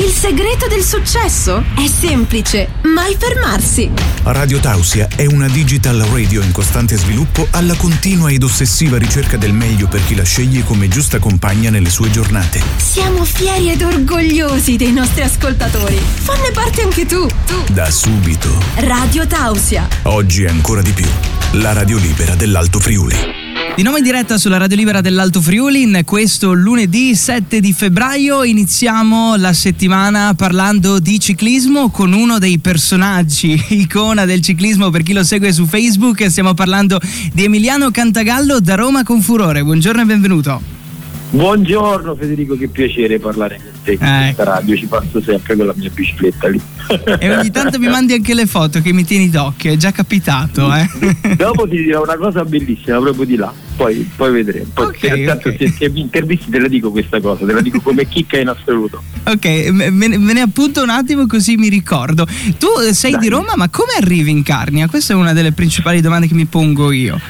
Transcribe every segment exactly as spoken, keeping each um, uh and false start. Il segreto del successo è semplice, mai fermarsi. Radio Tausia è una digital radio in costante sviluppo, alla continua ed ossessiva ricerca del meglio per chi la sceglie come giusta compagna nelle sue giornate. Siamo fieri ed orgogliosi dei nostri ascoltatori. Fanne parte anche tu, tu. Da subito. Radio Tausia. Oggi ancora di più. La radio libera dell'Alto Friuli. Di nuovo in diretta sulla Radio Libera dell'Alto Friuli in questo lunedì sette di febbraio. Iniziamo la settimana parlando di ciclismo con uno dei personaggi icona del ciclismo per chi lo segue su Facebook. Stiamo parlando di Emiliano Cantagallo da Roma con Furore. Buongiorno e benvenuto. Buongiorno Federico, che piacere parlare con te, con eh. questa radio, ci passo sempre con la mia bicicletta lì. E ogni tanto mi mandi anche le foto che mi tieni d'occhio, è già capitato, eh. Dopo ti dirò una cosa bellissima proprio di là, poi, poi vedremo. Poi, okay, tanto, okay. Se, se mi intervisti te la dico questa cosa, te la dico come chicca in assoluto. Ok, me, me ne appunto un attimo così mi ricordo. Tu sei Dai. di Roma, ma come arrivi in Carnia? Questa è una delle principali domande che mi pongo io.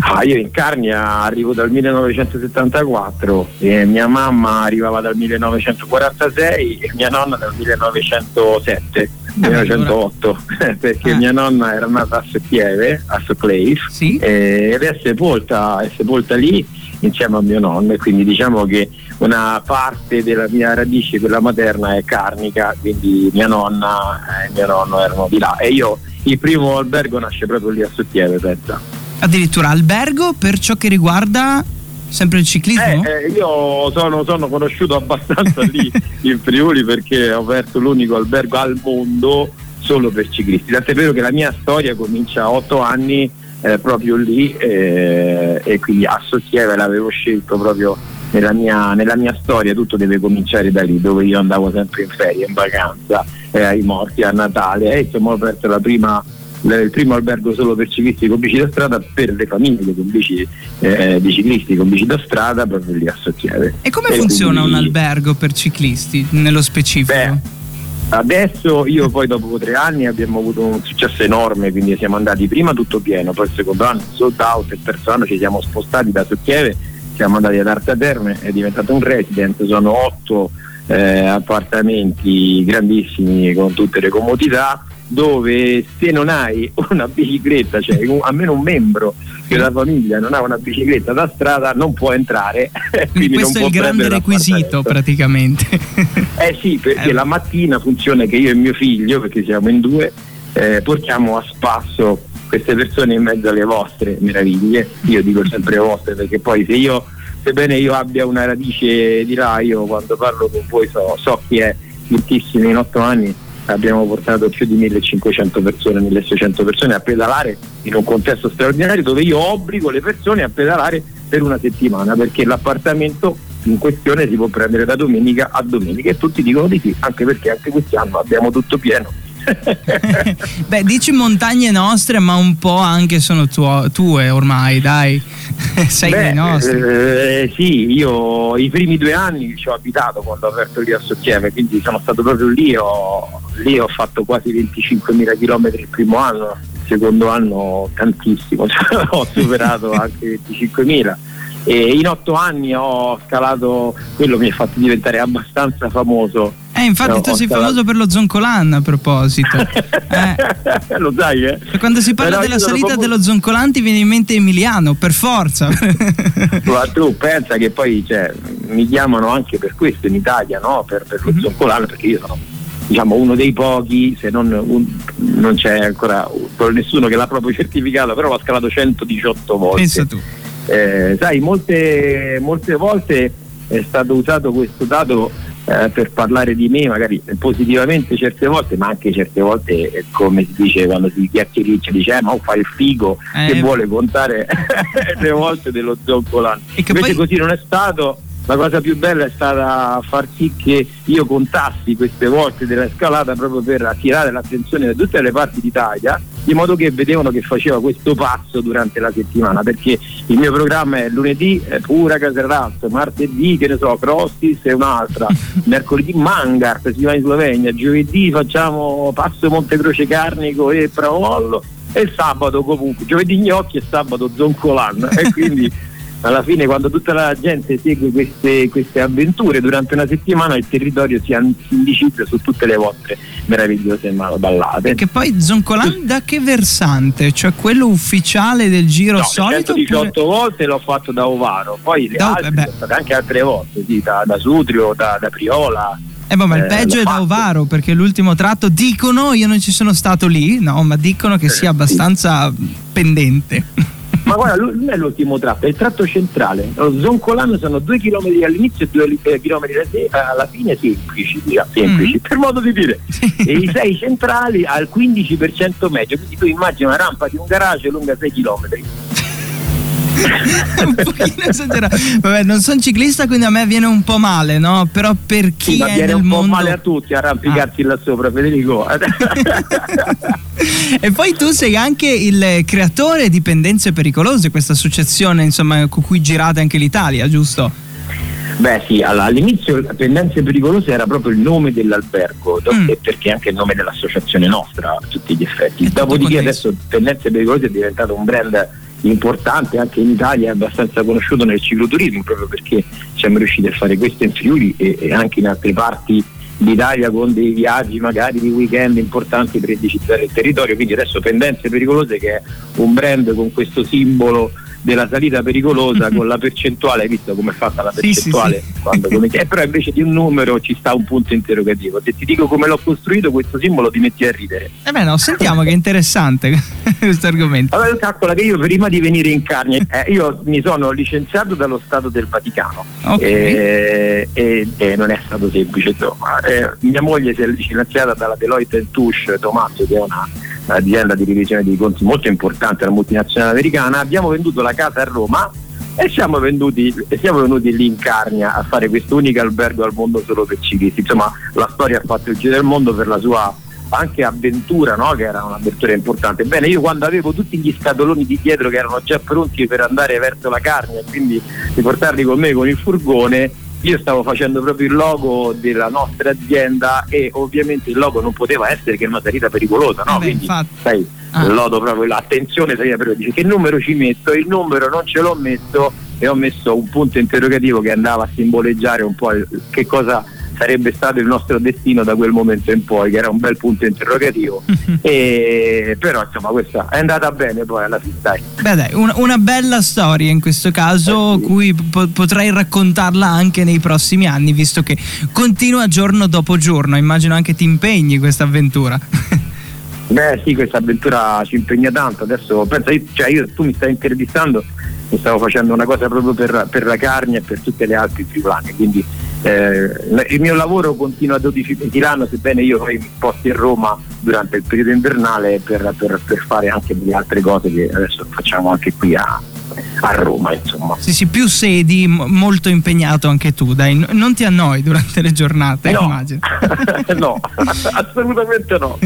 Ah, io in Carnia arrivo dal millenovecentosettantaquattro e mia mamma arrivava dal millenovecentoquarantasei e mia nonna dal millenovecentosette, millenovecentootto, perché ah. mia nonna era nata a Sottieve, a Sucleif, sì? ed è sepolta, è sepolta lì insieme a mio nonno, e quindi diciamo che una parte della mia radice, quella materna, è carnica, quindi mia nonna e mio nonno erano di là e io, il primo albergo nasce proprio lì a Sottieve, pensa. Addirittura albergo per ciò che riguarda sempre il ciclismo? Eh, eh, io sono, sono conosciuto abbastanza lì in Friuli perché ho aperto l'unico albergo al mondo solo per ciclisti. Tant'è vero che la mia storia comincia a otto anni eh, proprio lì eh, e quindi a Sottieve l'avevo scelto proprio nella mia, nella mia storia. Tutto deve cominciare da lì, dove io andavo sempre in ferie, in vacanza, eh, ai morti, a Natale, e eh, insomma ho aperto la prima... il primo albergo solo per ciclisti con bici da strada, per le famiglie con bici, eh, di ciclisti con bici da strada, proprio lì a Sottieve. E come e funziona quindi... un albergo per ciclisti nello specifico? Beh, adesso io poi dopo tre anni abbiamo avuto un successo enorme, quindi siamo andati prima tutto pieno, poi il secondo anno sold out, il terzo anno ci siamo spostati da Sottieve, siamo andati ad Arta Terme, è diventato un residence, sono otto eh, appartamenti grandissimi con tutte le comodità, dove se non hai una bicicletta, cioè un, almeno un membro della famiglia non ha una bicicletta da strada, non può entrare. Quindi questo non è può il grande requisito praticamente. Eh sì, perché eh. la mattina funziona che io e mio figlio, perché siamo in due, eh, portiamo a spasso queste persone in mezzo alle vostre meraviglie. Io dico sempre vostre perché poi se io, sebbene io abbia una radice di là, io quando parlo con voi so, so chi è, moltissimi in otto anni abbiamo portato più di millecinquecento persone, milleseicento persone a pedalare in un contesto straordinario, dove io obbligo le persone a pedalare per una settimana, perché l'appartamento in questione si può prendere da domenica a domenica, e tutti dicono di sì, anche perché anche quest'anno abbiamo tutto pieno. Beh, dici montagne nostre, ma un po' anche sono tuo, tue ormai, dai. Sei dei nostri. Eh, sì, io i primi due anni ci ho abitato quando ho aperto lì a Sottieve, quindi sono stato proprio lì, ho, lì ho fatto quasi venticinquemila chilometri il primo anno, il secondo anno tantissimo, ho superato anche venticinquemila. E in otto anni ho scalato, quello mi ha fatto diventare abbastanza famoso. Eh, infatti no, tu sei scalato. Famoso per lo Zoncolan, a proposito. eh. Lo sai, eh? Quando si parla Però della salita famoso... dello Zoncolan ti viene in mente Emiliano, per forza. Ma tu pensa che poi, cioè, mi chiamano anche per questo in Italia, no? Per, per lo mm-hmm. Zoncolan, perché io sono, diciamo, uno dei pochi, se non un, non c'è ancora nessuno che l'ha proprio certificato, però l'ho scalato centodiciotto volte. Pensa tu. Eh, sai, molte, molte volte è stato usato questo dato eh, per parlare di me, magari positivamente certe volte, ma anche certe volte eh, come si dice quando si chiacchiericcia, dice eh, ma fa il figo eh, che vuole contare le volte dello Zoncolan. Invece poi... così non è stato. La cosa più bella è stata far sì che io contassi queste volte della scalata, proprio per attirare l'attenzione da tutte le parti d'Italia, in modo che vedevano che facevo questo passo durante la settimana, perché il mio programma è lunedì è Pura Caserazzo, martedì che ne so Crostis e un'altra, mercoledì Mangart, si va in Slovenia, giovedì facciamo Passo Monte Croce Carnico e Pramollo, e sabato comunque, giovedì gnocchi e sabato Zoncolan, e quindi alla fine quando tutta la gente segue queste, queste avventure durante una settimana, il territorio si indicizza su tutte le vostre meravigliose ballate. Che poi Zoncolan da che versante? Cioè quello ufficiale del giro no, solito? centodiciotto oppure... volte l'ho fatto da Ovaro, poi le da, altre sono state anche altre volte, sì, da, da Sutrio, da, da Priola. Eh, boh, ma il eh, peggio è da Ovaro, perché l'ultimo tratto dicono, io non ci sono stato lì, no, ma dicono che eh, sia abbastanza sì. pendente. Ma guarda, non è l'ultimo tratto, è il tratto centrale. Lo Zoncolano sono due chilometri all'inizio e due chilometri alla fine, semplici, semplici, mm. per modo di dire. E i sei centrali al quindici per cento medio, quindi tu immagini una rampa di un garage lunga sei chilometri. Un pochino esagerato. Vabbè, non sono ciclista, quindi a me viene un po' male, no? Però per chi sì, ma è viene nel un mondo... po' male a tutti arrampicarsi ah. là sopra, Federico. E poi tu sei anche il creatore di Pendenze Pericolose, questa associazione, insomma, con cui girate anche l'Italia, giusto? Beh sì, all'inizio Pendenze Pericolose era proprio il nome dell'albergo, mm. perché è anche il nome dell'associazione nostra a tutti gli effetti. Dopodiché adesso Pendenze Pericolose è diventato un brand importante anche in Italia, è abbastanza conosciuto nel cicloturismo, proprio perché siamo riusciti a fare questo in Friuli e, e anche in altre parti d'Italia, con dei viaggi magari di weekend importanti per pubblicizzare il territorio. Quindi adesso Pendenze Pericolose, che è un brand con questo simbolo della salita pericolosa, mm-hmm. con la percentuale, hai visto come è fatta la percentuale? Sì, sì, sì. Quando come... eh, però invece di un numero ci sta un punto interrogativo. Se ti dico come l'ho costruito questo simbolo ti metti a ridere. Eh beh no, sentiamo che è interessante questo argomento. Allora calcola che io prima di venire in Carnia eh, io mi sono licenziato dallo Stato del Vaticano, okay. e, e, e non è stato semplice, insomma. Eh, mia moglie si è licenziata dalla Deloitte Touche Tohmatsu, che è una azienda di revisione dei conti molto importante, la multinazionale americana. Abbiamo venduto la casa a Roma e siamo venduti e siamo venuti lì in Carnia a fare questo unico albergo al mondo solo per ciclisti. Insomma, la storia ha fatto il giro del mondo per la sua anche avventura, no? Che era un'avventura importante. Bene, io quando avevo tutti gli scatoloni di dietro che erano già pronti per andare verso la Carnia e quindi di portarli con me con il furgone, io stavo facendo proprio il logo della nostra azienda e ovviamente il logo non poteva essere che una salita pericolosa, no? Eh beh, quindi infatti. sai, ah. il logo proprio là, attenzione salita pericolosa, che numero ci metto? Il numero non ce l'ho messo e ho messo un punto interrogativo che andava a simboleggiare un po' che cosa sarebbe stato il nostro destino da quel momento in poi, che era un bel punto interrogativo. E però insomma questa è andata bene poi alla fine, dai. Beh dai, un, una bella storia in questo caso, eh sì. cui po- potrei raccontarla anche nei prossimi anni, visto che continua giorno dopo giorno. Immagino anche ti impegni questa avventura. Beh sì, questa avventura ci impegna tanto. Adesso pensa, io, cioè io, tu mi stai intervistando, mi stavo facendo una cosa proprio per, per la Carnia e per tutte le altre friulane, quindi Eh, il mio lavoro continua a dodici mesi l'anno, sebbene io ho i posti in Roma durante il periodo invernale per, per, per fare anche delle altre cose che adesso facciamo anche qui a, a Roma, insomma. Sì, sì, più sedi, molto impegnato anche tu, dai, non ti annoi durante le giornate, no. immagino. No, assolutamente no.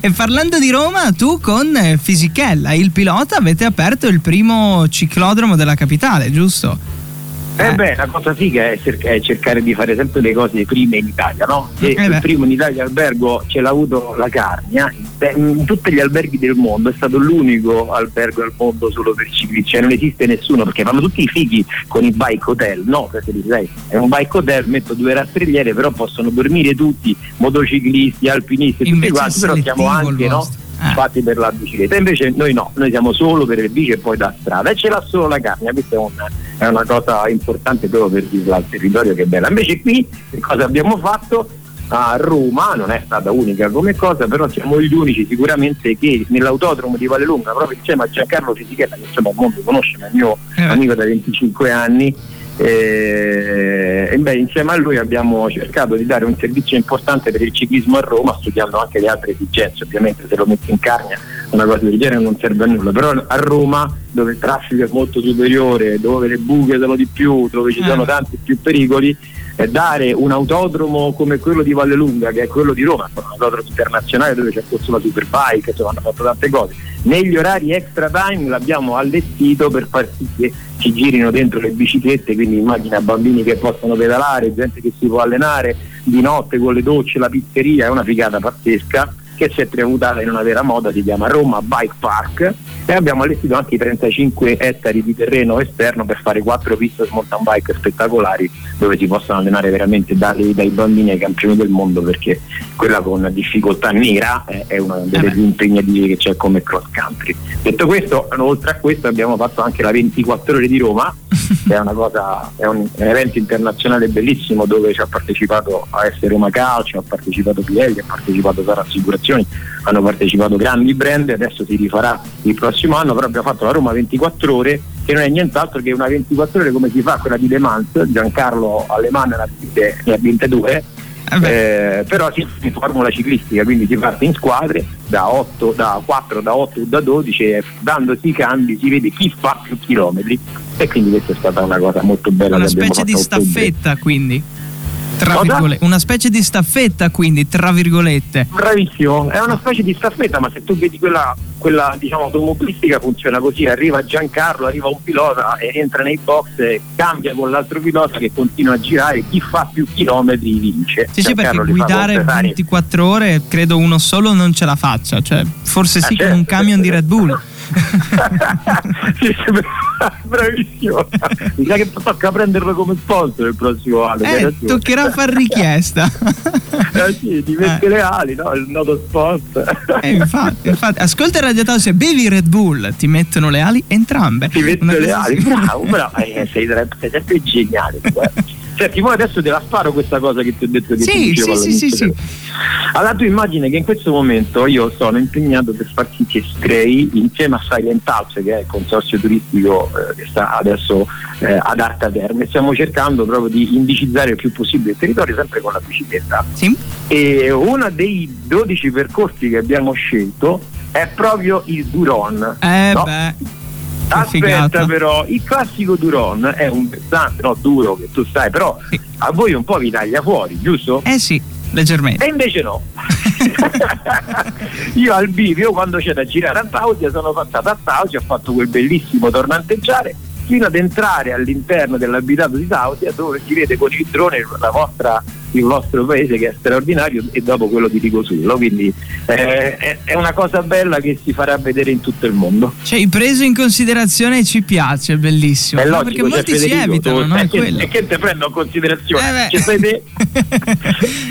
E parlando di Roma, tu con Fisichella, il pilota, avete aperto il primo ciclodromo della capitale, giusto? Eh beh, la cosa figa è, cer- è cercare di fare sempre le cose prime in Italia, no? Se eh il primo in Italia albergo ce l'ha avuto la Carnia, in tutti gli alberghi del mondo è stato l'unico albergo al mondo solo per ciclisti, cioè non esiste nessuno, perché fanno tutti i fighi con i bike hotel, no? Perché sai, è un bike hotel, metto due rastrelliere, però possono dormire tutti, motociclisti, alpinisti, tutti quanti, però siamo anche, no? Ah. fatti per la bicicletta, invece noi no, noi siamo solo per le bici e poi da strada, e ce l'ha solo la Carnia. Questa è una, è una cosa importante proprio per il territorio, che è bella. Invece qui che cosa abbiamo fatto? A Roma non è stata unica come cosa, però siamo gli unici sicuramente che nell'autodromo di Vallelunga, proprio insieme Giancarlo Fisichella, che insomma il mondo conosce, ma il mio eh. amico da venticinque anni, e, e beh, insieme a lui abbiamo cercato di dare un servizio importante per il ciclismo a Roma, studiando anche le altre esigenze. Ovviamente se lo metti in Carnia una cosa del genere non serve a nulla, però a Roma, dove il traffico è molto superiore, dove le buche sono di più, dove ci sono tanti più pericoli, dare un autodromo come quello di Vallelunga, che è quello di Roma, un autodromo internazionale dove c'è corso la Superbike, insomma hanno fatto tante cose. Negli orari extra time l'abbiamo allestito per far sì che ci girino dentro le biciclette, quindi immagina bambini che possono pedalare, gente che si può allenare, di notte con le docce, la pizzeria, è una figata pazzesca. che si è tramutata in una vera moda, si chiama Roma Bike Park, e abbiamo allestito anche trentacinque ettari di terreno esterno per fare quattro piste mountain bike spettacolari dove si possono allenare veramente dai, dai bambini ai campioni del mondo, perché quella con difficoltà nera è, è una delle eh più impegnative che c'è come cross country. Detto questo, oltre a questo abbiamo fatto anche la ventiquattro ore di Roma che è una cosa, è un, è un evento internazionale bellissimo dove ci ha partecipato A S Roma Calcio, ha partecipato Pirelli, ha partecipato Rassicurazione, hanno partecipato grandi brand, adesso si rifarà il prossimo anno, però abbiamo fatto la Roma ventiquattro ore che non è nient'altro che una ventiquattro ore come si fa quella di Le Mans. Giancarlo alle Mans ne ha vinte due, eh, però si in formula ciclistica, quindi si parte in squadre da otto, da quattro, da otto, da dodici e dandosi i cambi si vede chi fa più chilometri, e quindi questa è stata una cosa molto bella. Una specie di staffetta, quindi tra virgolette, una specie di staffetta quindi tra virgolette bravissimo, è una specie di staffetta, ma se tu vedi quella, quella diciamo automobilistica funziona così: arriva Giancarlo, arriva un pilota, entra nei box, cambia con l'altro pilota che continua a girare, chi fa più chilometri vince. Sì, sì, perché guidare ventiquattro ore credo uno solo non ce la faccia, cioè forse sì, con un camion di Red Bull. Bravissimo, mi sa che tocca prenderlo come sponsor il prossimo anno. Eh, toccherà far richiesta. Eh sì, ti mette eh. le ali, no? Il noto sponsor. Eh, infatti, infatti, ascolta Radio Tausia, bevi Red Bull, ti mettono le ali entrambe. Ti mettono una le ali, bravo, bravo, eh, sei, sei sempre geniale. Senti, poi adesso te la sparo questa cosa che ti ho detto. Che sì, ti sì, sì, sì, sì. Allora tu immagini che in questo momento io sono impegnato per Spartici e Stray insieme a Silent House, che è il consorzio turistico eh, che sta adesso eh, ad Arta Terme. Stiamo cercando proprio di indicizzare il più possibile il territorio sempre con la bicicletta. Sì. E uno dei dodici percorsi che abbiamo scelto è proprio il Duron. Eh no? beh... Aspetta però, il classico Duron è un versante, no, duro, che tu sai, però sì, a voi un po' vi taglia fuori, giusto? Eh sì, leggermente. E invece no. Io al bivio, quando c'è da girare a Tausia, sono passato a Tausia, ho fatto quel bellissimo tornanteggiare fino ad entrare all'interno dell'abitato di Tausia, dove si vede con il drone la vostra, il vostro paese che è straordinario, e dopo quello di Ligosullo, quindi eh, è una cosa bella che si farà vedere in tutto il mondo. Cioè, preso in considerazione ci piace, bellissimo. È bellissimo, perché cioè, molti Federico, si evitano, tu, no? È quello. E che te prendo in considerazione? Eh cioè, te?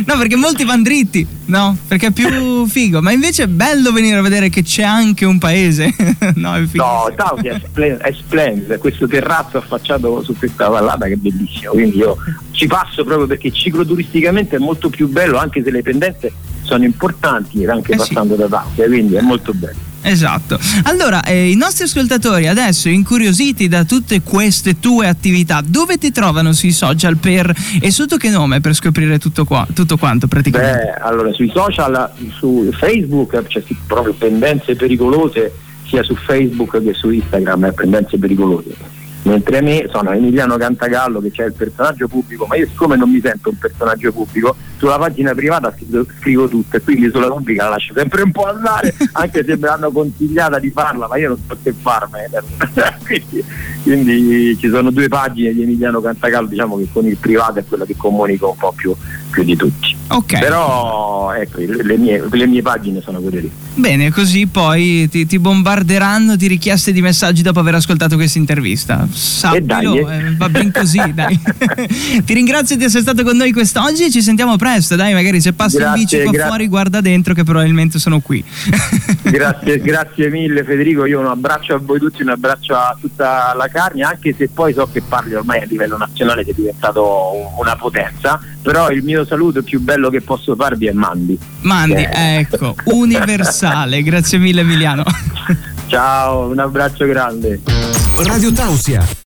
No, perché molti van dritti, no? Perché è più figo, ma invece è bello venire a vedere che c'è anche un paese. No, è no, Tausia è splendido, questo terrazzo affacciato su questa vallata che è bellissimo, quindi io ci passo proprio perché cicloturistico è molto più bello, anche se le pendenze sono importanti anche eh passando sì. da Tausia, quindi è molto bello. Esatto. Allora eh, i nostri ascoltatori adesso incuriositi da tutte queste tue attività, dove ti trovano sui social per e sotto che nome per scoprire tutto qua, tutto quanto praticamente? Beh, allora sui social, su Facebook c'è cioè, proprio Pendenze Pericolose, sia su Facebook che su Instagram è Pendenze Pericolose. Mentre a me sono Emiliano Cantagallo, che c'è il personaggio pubblico, ma io siccome non mi sento un personaggio pubblico, sulla pagina privata scrivo, scrivo tutto, e quindi sulla pubblica la lascio sempre un po' andare, anche se me l'hanno consigliata di farla, ma io non so che farne. quindi, quindi ci sono due pagine di Emiliano Cantagallo, diciamo che con il privato è quella che comunico un po' più, più di tutti. Okay. Però ecco, le mie, le mie pagine sono quelle lì. Bene, così poi ti, ti bombarderanno di richieste di messaggi dopo aver ascoltato questa intervista. Sappilo, eh, va ben così, dai. Ti ringrazio di essere stato con noi quest'oggi e ci sentiamo presto, dai, magari se passi in bici qua gra- fuori guarda dentro che probabilmente sono qui. Grazie, grazie mille Federico, io un abbraccio a voi tutti, un abbraccio a tutta la Carnia, anche se poi so che parli ormai a livello nazionale che è diventato una potenza, però il mio saluto più bello che posso farvi è Mandi. Mandi, eh. ecco, universale. Grazie mille Emiliano. Ciao, un abbraccio grande. Radio Tausia.